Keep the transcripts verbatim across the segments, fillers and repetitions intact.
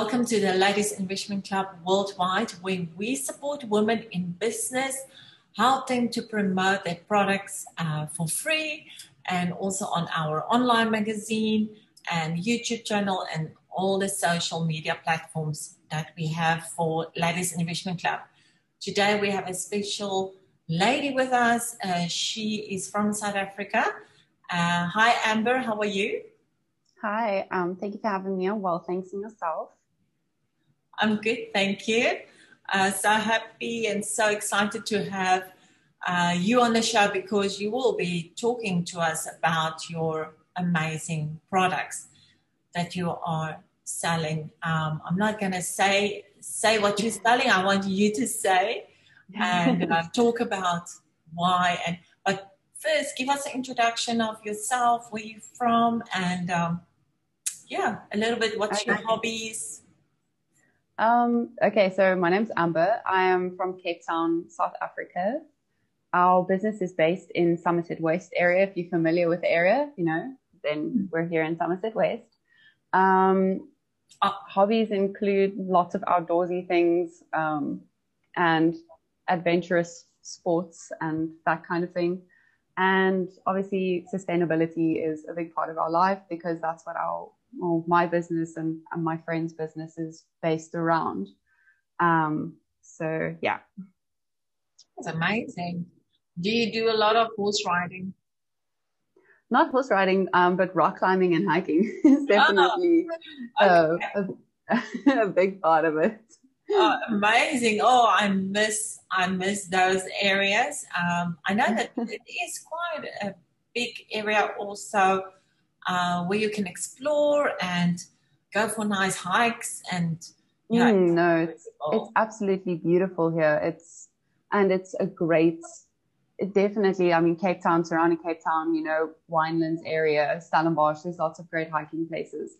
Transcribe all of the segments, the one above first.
welcome to the Ladies' Investment Club worldwide, where we support women in business, help them to promote their products uh, for free, and also on our online magazine and YouTube channel and all the social media platforms that we have for Ladies' Investment Club. Today we have a special lady with us. Uh, she is from South Africa. Uh, hi Amber, how are you? Hi, um, thank you for having me. I'm well, thanks, and yourself? I'm good, thank you. Uh, so happy and so excited to have uh, you on the show, because you will be talking to us about your amazing products that you are selling. Um, I'm not going to say say what you're selling. I want you to say and uh, talk about why. And but first, give us an introduction of yourself, where you're from, and um, yeah, a little bit, what's okay. your hobbies? Um, okay, so my name's Amber. I am from Cape Town, South Africa. Our business is based in Somerset West area. If you're familiar with the area, you know, then we're here in Somerset West. Um, uh, hobbies include lots of outdoorsy things um, and adventurous sports and that kind of thing. And obviously sustainability is a big part of our life, because that's what our, well, my business and, and my friend's business is based around. Um, so, yeah. That's amazing. Do you do a lot of horse riding? Not horse riding, um, but rock climbing and hiking is definitely oh, okay. uh, a, a big part of it. Oh, amazing. Oh, I miss, I miss those areas. Um, I know that it is quite a big area also uh, where you can explore and go for nice hikes. And you know, mm, no, it's, it's absolutely beautiful here. It's, and it's a great, it definitely, I mean, Cape Town, surrounding Cape Town, you know, Winelands area, Stellenbosch, there's lots of great hiking places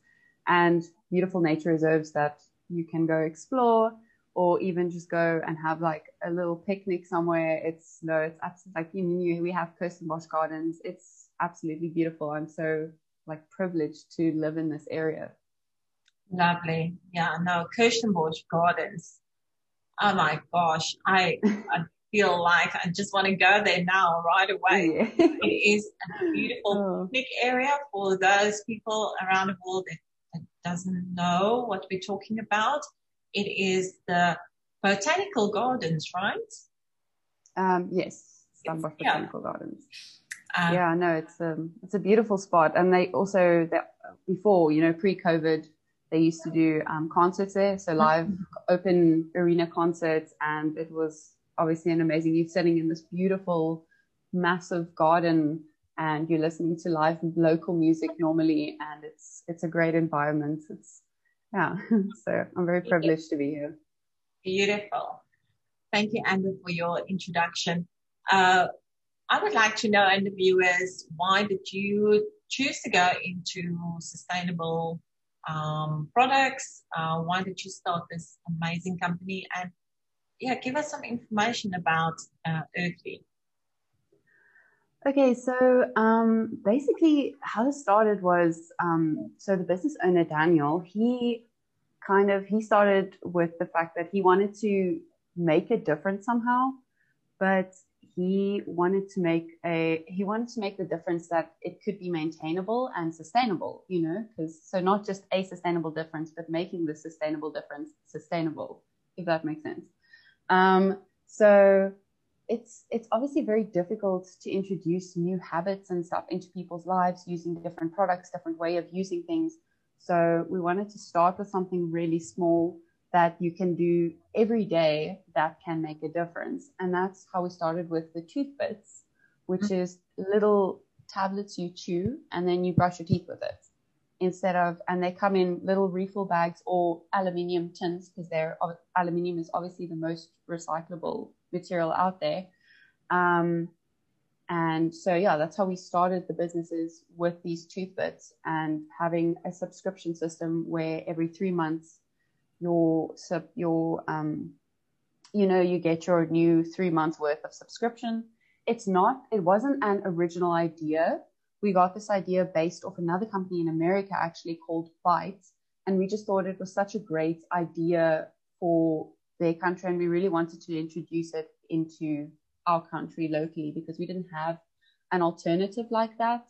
and beautiful nature reserves that you can go explore, or even just go and have like a little picnic somewhere. It's no, it's absolutely like you knew we have Kirstenbosch gardens. It's absolutely beautiful. I'm so like privileged to live in this area. Lovely, yeah. No, Kirstenbosch gardens. Oh my gosh, I I feel like I just want to go there now right away. Yeah. It is a beautiful oh. big area for those people around the world that doesn't know what we're talking about. It is the botanical gardens, right? Um, yes, Stellenbosch yeah. Botanical Gardens. Um, yeah, no, it's um, it's a beautiful spot, and they also they, before you know pre-COVID they used to do um, concerts there, so live mm-hmm. open arena concerts, and it was obviously an amazing. You're sitting in this beautiful, massive garden, and you're listening to live local music normally, and it's it's a great environment. It's yeah, so I'm very privileged to be here. Beautiful. Thank you, Amber, for your introduction. Uh, I would like to know, and the viewers, why did you choose to go into sustainable um, products? Uh, why did you start this amazing company? And yeah, give us some information about uh, Earthly. Okay, so um, basically how it started was, um, so the business owner, Daniel, he kind of, he started with the fact that he wanted to make a difference somehow, but he wanted to make a, he wanted to make the difference that it could be maintainable and sustainable, you know, because so not just a sustainable difference, but making the sustainable difference sustainable, if that makes sense. Um, so... It's it's obviously very difficult to introduce new habits and stuff into people's lives using different products, different way of using things. So we wanted to start with something really small that you can do every day that can make a difference. And that's how we started with the toothbits, which is little tablets you chew and then you brush your teeth with it instead of, and they come in little refill bags or aluminium tins, because they're aluminium is obviously the most recyclable material out there. Um, and so, yeah, that's how we started the businesses, with these toothbits and having a subscription system where every three months your, sub, your, um, you know, you get your new three months worth of subscription. It's not, it wasn't an original idea. We got this idea based off another company in America actually called Byte, And we just thought it was such a great idea for their country. And we really wanted to introduce it into our country locally, because we didn't have an alternative like that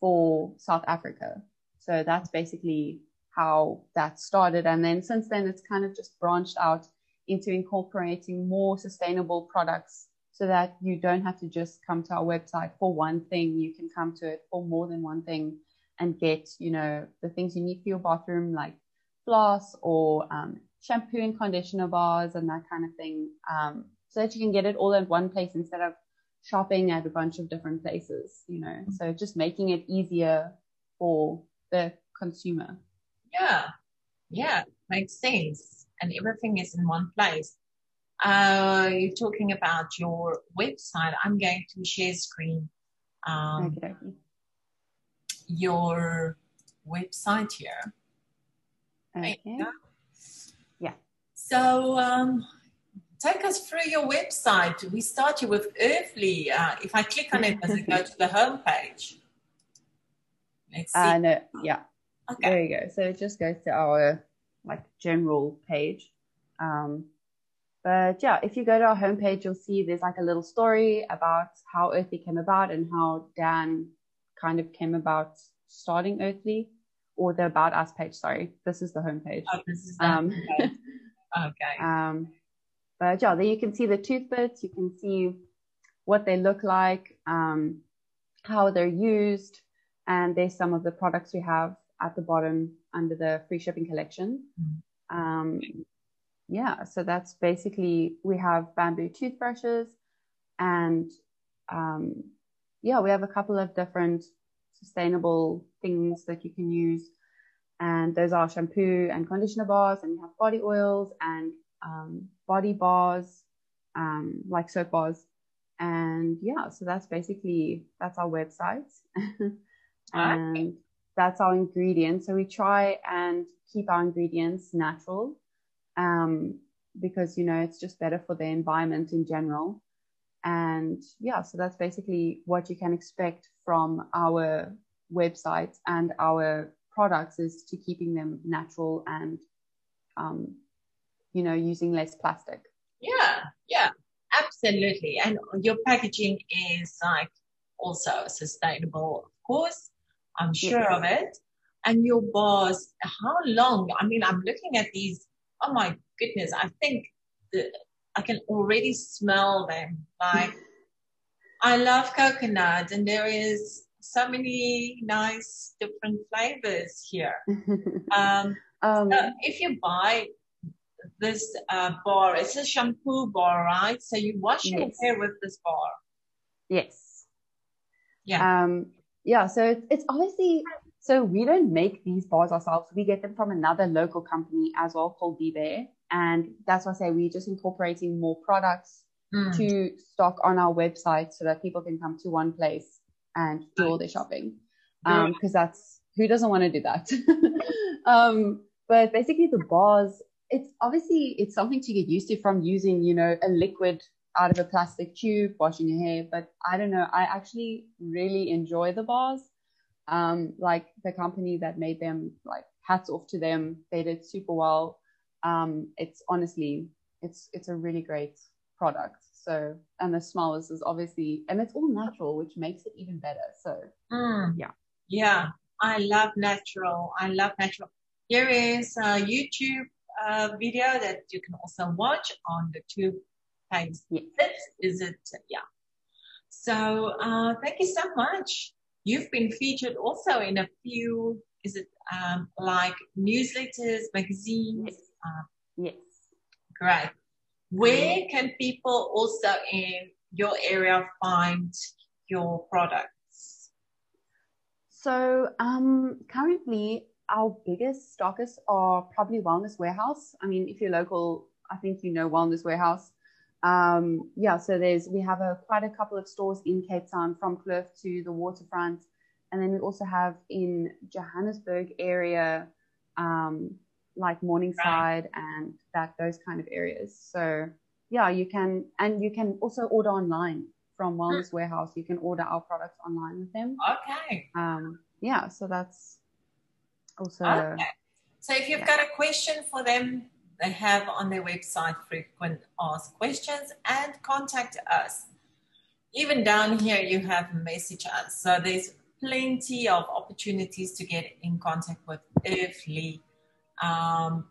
for South Africa. So that's basically how that started. And then since then, it's kind of just branched out into incorporating more sustainable products, so that you don't have to just come to our website for one thing. You can come to it for more than one thing and get, you know, the things you need for your bathroom, like floss or um, shampoo and conditioner bars and that kind of thing, um, so that you can get it all at one place instead of shopping at a bunch of different places, you know. So just making it easier for the consumer. Yeah, yeah, makes sense. And everything is in one place. Uh, you're talking about your website. I'm going to share screen um, okay. your website here. Okay. Yeah. So um, take us through your website. We start you with Earthly. Uh, if I click on it, does it go to the homepage? Let's see. Uh, no, yeah. Okay. There you go. So it just goes to our like general page. Um, But yeah, if you go to our homepage, you'll see there's like a little story about how Earthly came about and how Dan kind of came about starting Earthly, or the About Us page. Sorry, this is the homepage. Oh, this is the um, homepage. Okay. Um, but yeah, there you can see the toothpicks. You can see what they look like, um, how they're used, and there's some of the products we have at the bottom under the free shipping collection. Mm-hmm. Um, yeah, so that's basically, we have bamboo toothbrushes and um yeah, we have a couple of different sustainable things that you can use, and those are shampoo and conditioner bars, and we have body oils and um body bars, um like soap bars. And yeah, so that's basically, that's our website. And okay. That's our ingredients. So we try and keep our ingredients natural, Um, because, you know, it's just better for the environment in general. And yeah, so that's basically what you can expect from our website and our products, is to keeping them natural and, um, you know, using less plastic. Yeah, yeah, absolutely. And your packaging is like also sustainable, of course. I'm sure yes. of it. And your bars, how long? I mean, I'm looking at these. Oh my goodness, I think the, I can already smell them. Like, I love coconut, and there is so many nice different flavors here. Um, um, so if you buy this uh, bar, it's a shampoo bar, right? So you wash yes. your hair with this bar. Yes. Yeah. Um, yeah, so it's, it's obviously... So we don't make these bars ourselves. We get them from another local company as well called Be Bear. And that's why I say we're just incorporating more products mm. to stock on our website, so that people can come to one place and do all their shopping. Because um, yeah. that's, who doesn't want to do that? um, but basically the bars, it's obviously, it's something to get used to from using, you know, a liquid out of a plastic tube, washing your hair. But I don't know, I actually really enjoy the bars. Um, like the company that made them, like hats off to them. They did super well. Um, it's honestly, it's, it's a really great product. So, and the smell is, is obviously, and it's all natural, which makes it even better. So mm. yeah. Yeah. I love natural. I love natural. Here is a YouTube uh, video that you can also watch on the tube. Thanks. Yes. Is it? Yeah. So, uh, thank you so much. You've been featured also in a few, is it um, like newsletters, magazines? Yes. Uh, yes. Great. Where can people also in your area find your products? So um, currently our biggest stockers are probably Wellness Warehouse. I mean, if you're local, I think you know Wellness Warehouse. Um, yeah, so there's, we have a, quite a couple of stores in Cape Town, from Kloof to the waterfront. And then we also have in Johannesburg area, um, like Morningside right. and that, those kind of areas. So yeah, you can, and you can also order online from Wellness hmm. Warehouse. You can order our products online with them. Okay. Um, yeah, so that's also. Okay. So if you've yeah. got a question for them, they have on their website frequent asked questions, and contact us. Even down here, you have message us. So there's plenty of opportunities to get in contact with Earthly. Um,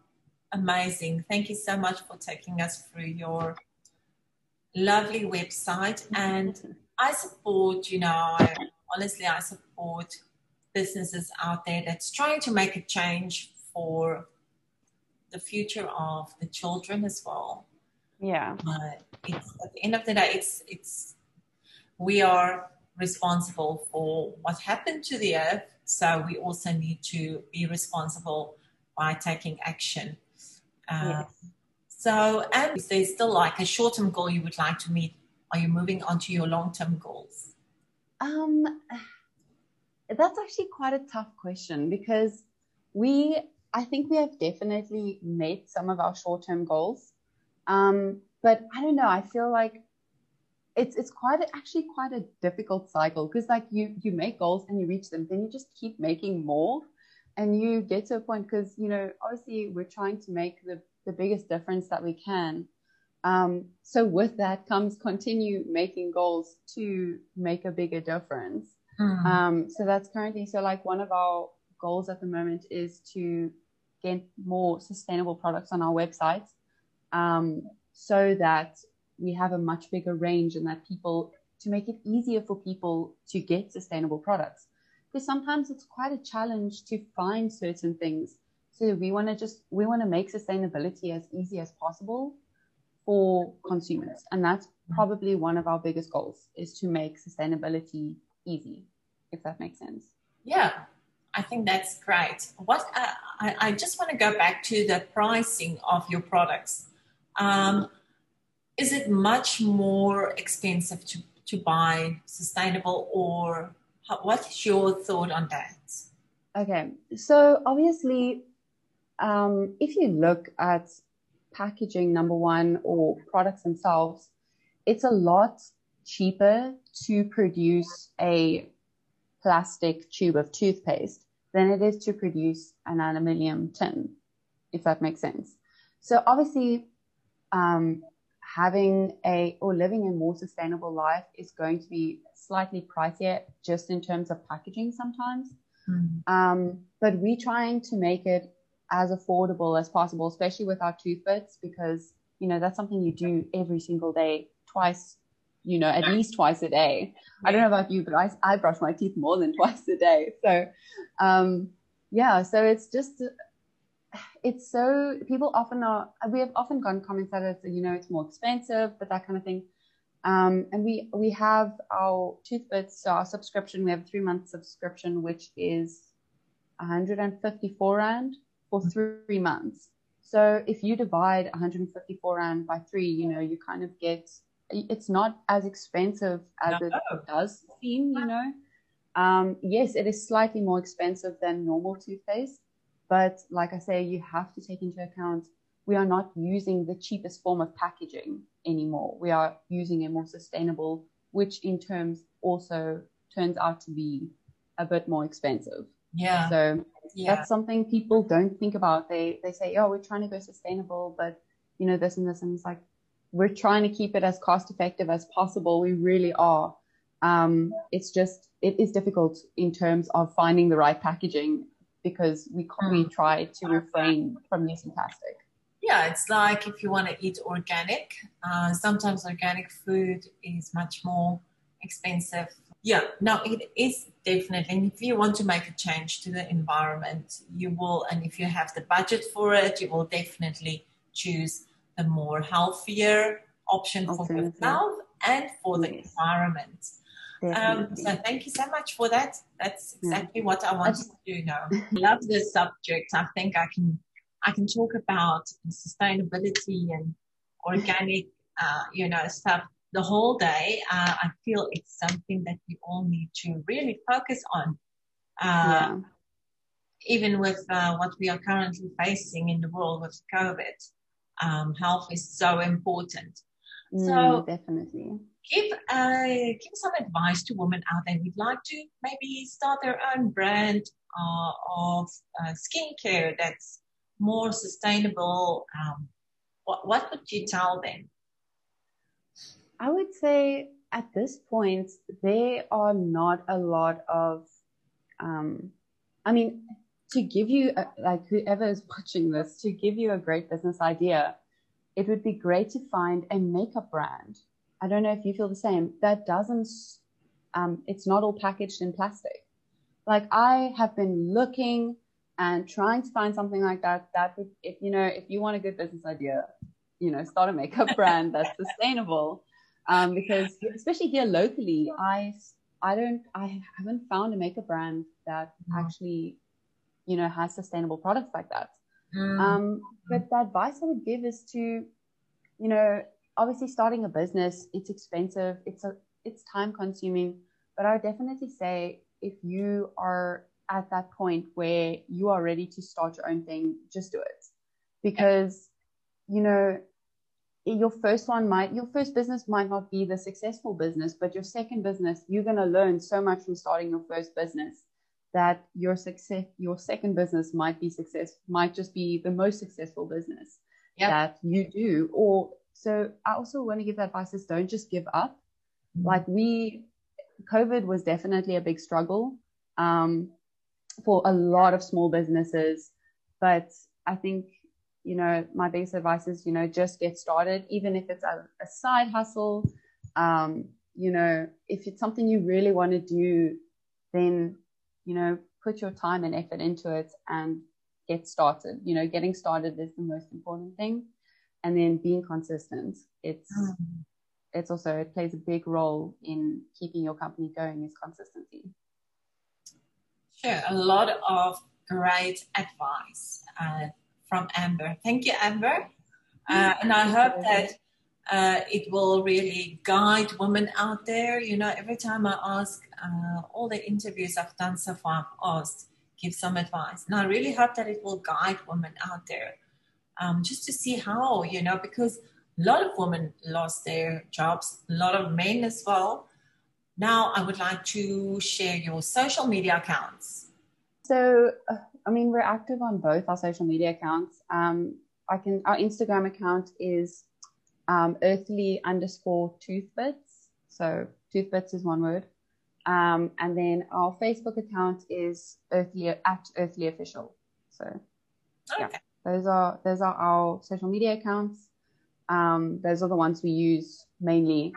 amazing. Thank you so much for taking us through your lovely website. And I support, you know, I, honestly, I support businesses out there that's trying to make a change for the future of the children as well. Yeah. Uh, it's, at the end of the day, it's it's we are responsible for what happened to the earth, so we also need to be responsible by taking action. Uh, yes. So, and if there's still like a short-term goal you would like to meet, are you moving on to your long-term goals? Um, that's actually quite a tough question, because we, I think we have definitely met some of our short-term goals. Um, but I don't know, I feel like it's, it's quite, a, actually quite a difficult cycle, because like you, you make goals and you reach them, then you just keep making more and you get to a point, because, you know, obviously we're trying to make the, the biggest difference that we can. Um, so with that comes continue making goals to make a bigger difference. Mm-hmm. Um, so that's currently, so like one of our goals at the moment is to get more sustainable products on our website, um, so that we have a much bigger range, and that people, to make it easier for people to get sustainable products, because sometimes it's quite a challenge to find certain things. So we want to just, we want to make sustainability as easy as possible for consumers. And that's probably one of our biggest goals, is to make sustainability easy, if that makes sense. Yeah, I think that's great. What uh, I, I just want to go back to the pricing of your products. Um, is it much more expensive to, to buy sustainable, or how, what's your thought on that? Okay, so obviously, um, if you look at packaging, number one, or products themselves, it's a lot cheaper to produce a plastic tube of toothpaste than it is to produce an aluminium tin, if that makes sense. So obviously, um, having a, or living a more sustainable life is going to be slightly pricier just in terms of packaging sometimes. Mm-hmm. Um, but we're trying to make it as affordable as possible, especially with our toothpicks, because, you know, that's something you do every single day, twice, you know, at least twice a day. I don't know about you, but I, I brush my teeth more than twice a day. So, um, yeah, so it's just, it's so, people often are, we have often gotten comments that it's, you know, it's more expensive, but that kind of thing. Um, and we, we have our toothpicks, so our subscription, we have a three month subscription, which is one hundred fifty-four rand for three months. So if you divide one hundred fifty-four rand by three, you know, you kind of get, it's not as expensive as no. it does seem, you know. Um, yes, it is slightly more expensive than normal toothpaste, but like I say, you have to take into account, we are not using the cheapest form of packaging anymore. We are using a more sustainable, which in terms also turns out to be a bit more expensive. Yeah. So yeah. that's something people don't think about. They they say, oh, we're trying to go sustainable, but, you know, this and this. And it's like, we're trying to keep it as cost effective as possible. We really are. Um, it's just, it is difficult in terms of finding the right packaging, because we, we try to refrain from using plastic. Yeah, it's like if you want to eat organic, uh, sometimes organic food is much more expensive. Yeah, no, it is definitely. And if you want to make a change to the environment, you will, and if you have the budget for it, you will definitely choose a more healthier option for yourself and for the yes. environment. Um, so thank you so much for that. That's exactly yeah. what I wanted I to know. Love this subject. I think I can I can talk about sustainability and organic, uh, you know, stuff the whole day. Uh, I feel it's something that we all need to really focus on. Uh, yeah. Even with uh, what we are currently facing in the world with COVID. Um, health is so important. Mm, so definitely give a, give some advice to women out there who'd like to maybe start their own brand uh, of uh, skincare that's more sustainable, um, what, what would you tell them? I would say at this point, there are not a lot of, um, I mean, to give you, a, like whoever is watching this, to give you a great business idea, it would be great to find a makeup brand. I don't know if you feel the same. That doesn't, um, it's not all packaged in plastic. Like I have been looking and trying to find something like that. That would, if, you know, if you want a good business idea, you know, start a makeup brand that's sustainable. Um, because especially here locally, I, I don't, I haven't found a makeup brand that actually, you know, has sustainable products like that. Mm. Um, but the advice I would give is to, you know, obviously starting a business, it's expensive, it's a, it's time consuming, but I would definitely say if you are at that point where you are ready to start your own thing, just do it. Because, you know, your first one might, your first business might not be the successful business, but your second business, you're going to learn so much from starting your first business that your success, your second business might be success, might just be the most successful business yep. that you do. Or so I also want to give that advice is don't just give up. Mm-hmm. Like we, COVID was definitely a big struggle um, for a lot of small businesses. But I think, you know, my biggest advice is, you know, just get started, even if it's a, a side hustle. Um, you know, if it's something you really want to do, then, you know, put your time and effort into it and get started. You know, getting started is the most important thing. And then being consistent. It's mm. it's also, it plays a big role in keeping your company going is consistency. Sure. A lot of great advice uh, from Amber. Thank you, Amber. Uh, and I hope that uh, it will really guide women out there. You know, every time I ask uh, all the interviews I've done so far, I've asked, give some advice. And I really hope that it will guide women out there. Um, just to see how, you know, because a lot of women lost their jobs, a lot of men as well. Now I would like to share your social media accounts. So, I mean, we're active on both our social media accounts. Um, I can, our Instagram account is um, earthly underscore toothbits. So toothbits is one word. Um, and then our Facebook account is earthly at earthly official. So, okay. Yeah. Those are those are our social media accounts. Um, those are the ones we use mainly.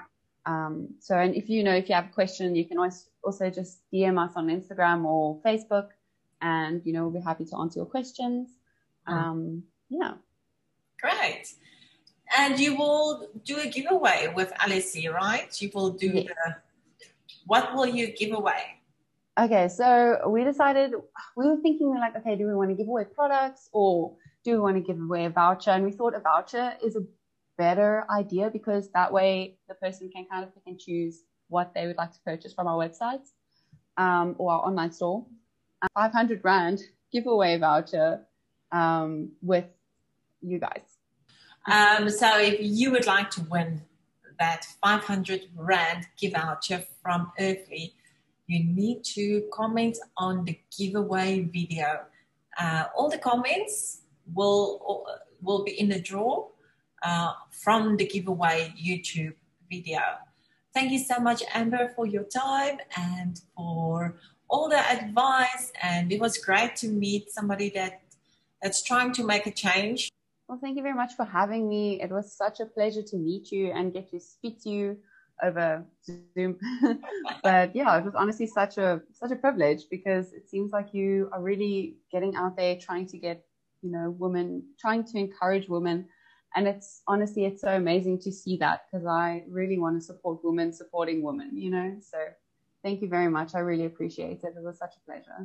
Um, so, and if you know if you have a question, you can always also just D M us on Instagram or Facebook, and you know we'll be happy to answer your questions. Um, yeah, great. And you will do a giveaway with Alessi, right? You will do yes. the. What will you give away? Okay, so we decided we were thinking like, okay, do we want to give away products or do we want to give away a voucher? And we thought a voucher is a better idea because that way the person can kind of pick and choose what they would like to purchase from our website um, or our online store. Um, five hundred rand giveaway voucher um, with you guys. Um, so if you would like to win that five hundred rand gift voucher from Earthly, you need to comment on the giveaway video. Uh, all the comments will, will be in the draw uh, from the giveaway YouTube video. Thank you so much, Amber, for your time and for all the advice. And it was great to meet somebody that, that's trying to make a change. Well, thank you very much for having me. It was such a pleasure to meet you and get to speak to you over Zoom. But yeah, it was honestly such a such a privilege because it seems like you are really getting out there trying to get, you know, women, trying to encourage women. And it's honestly, it's so amazing to see that because I really want to support women supporting women, you know. So thank you very much. I really appreciate it. It was such a pleasure.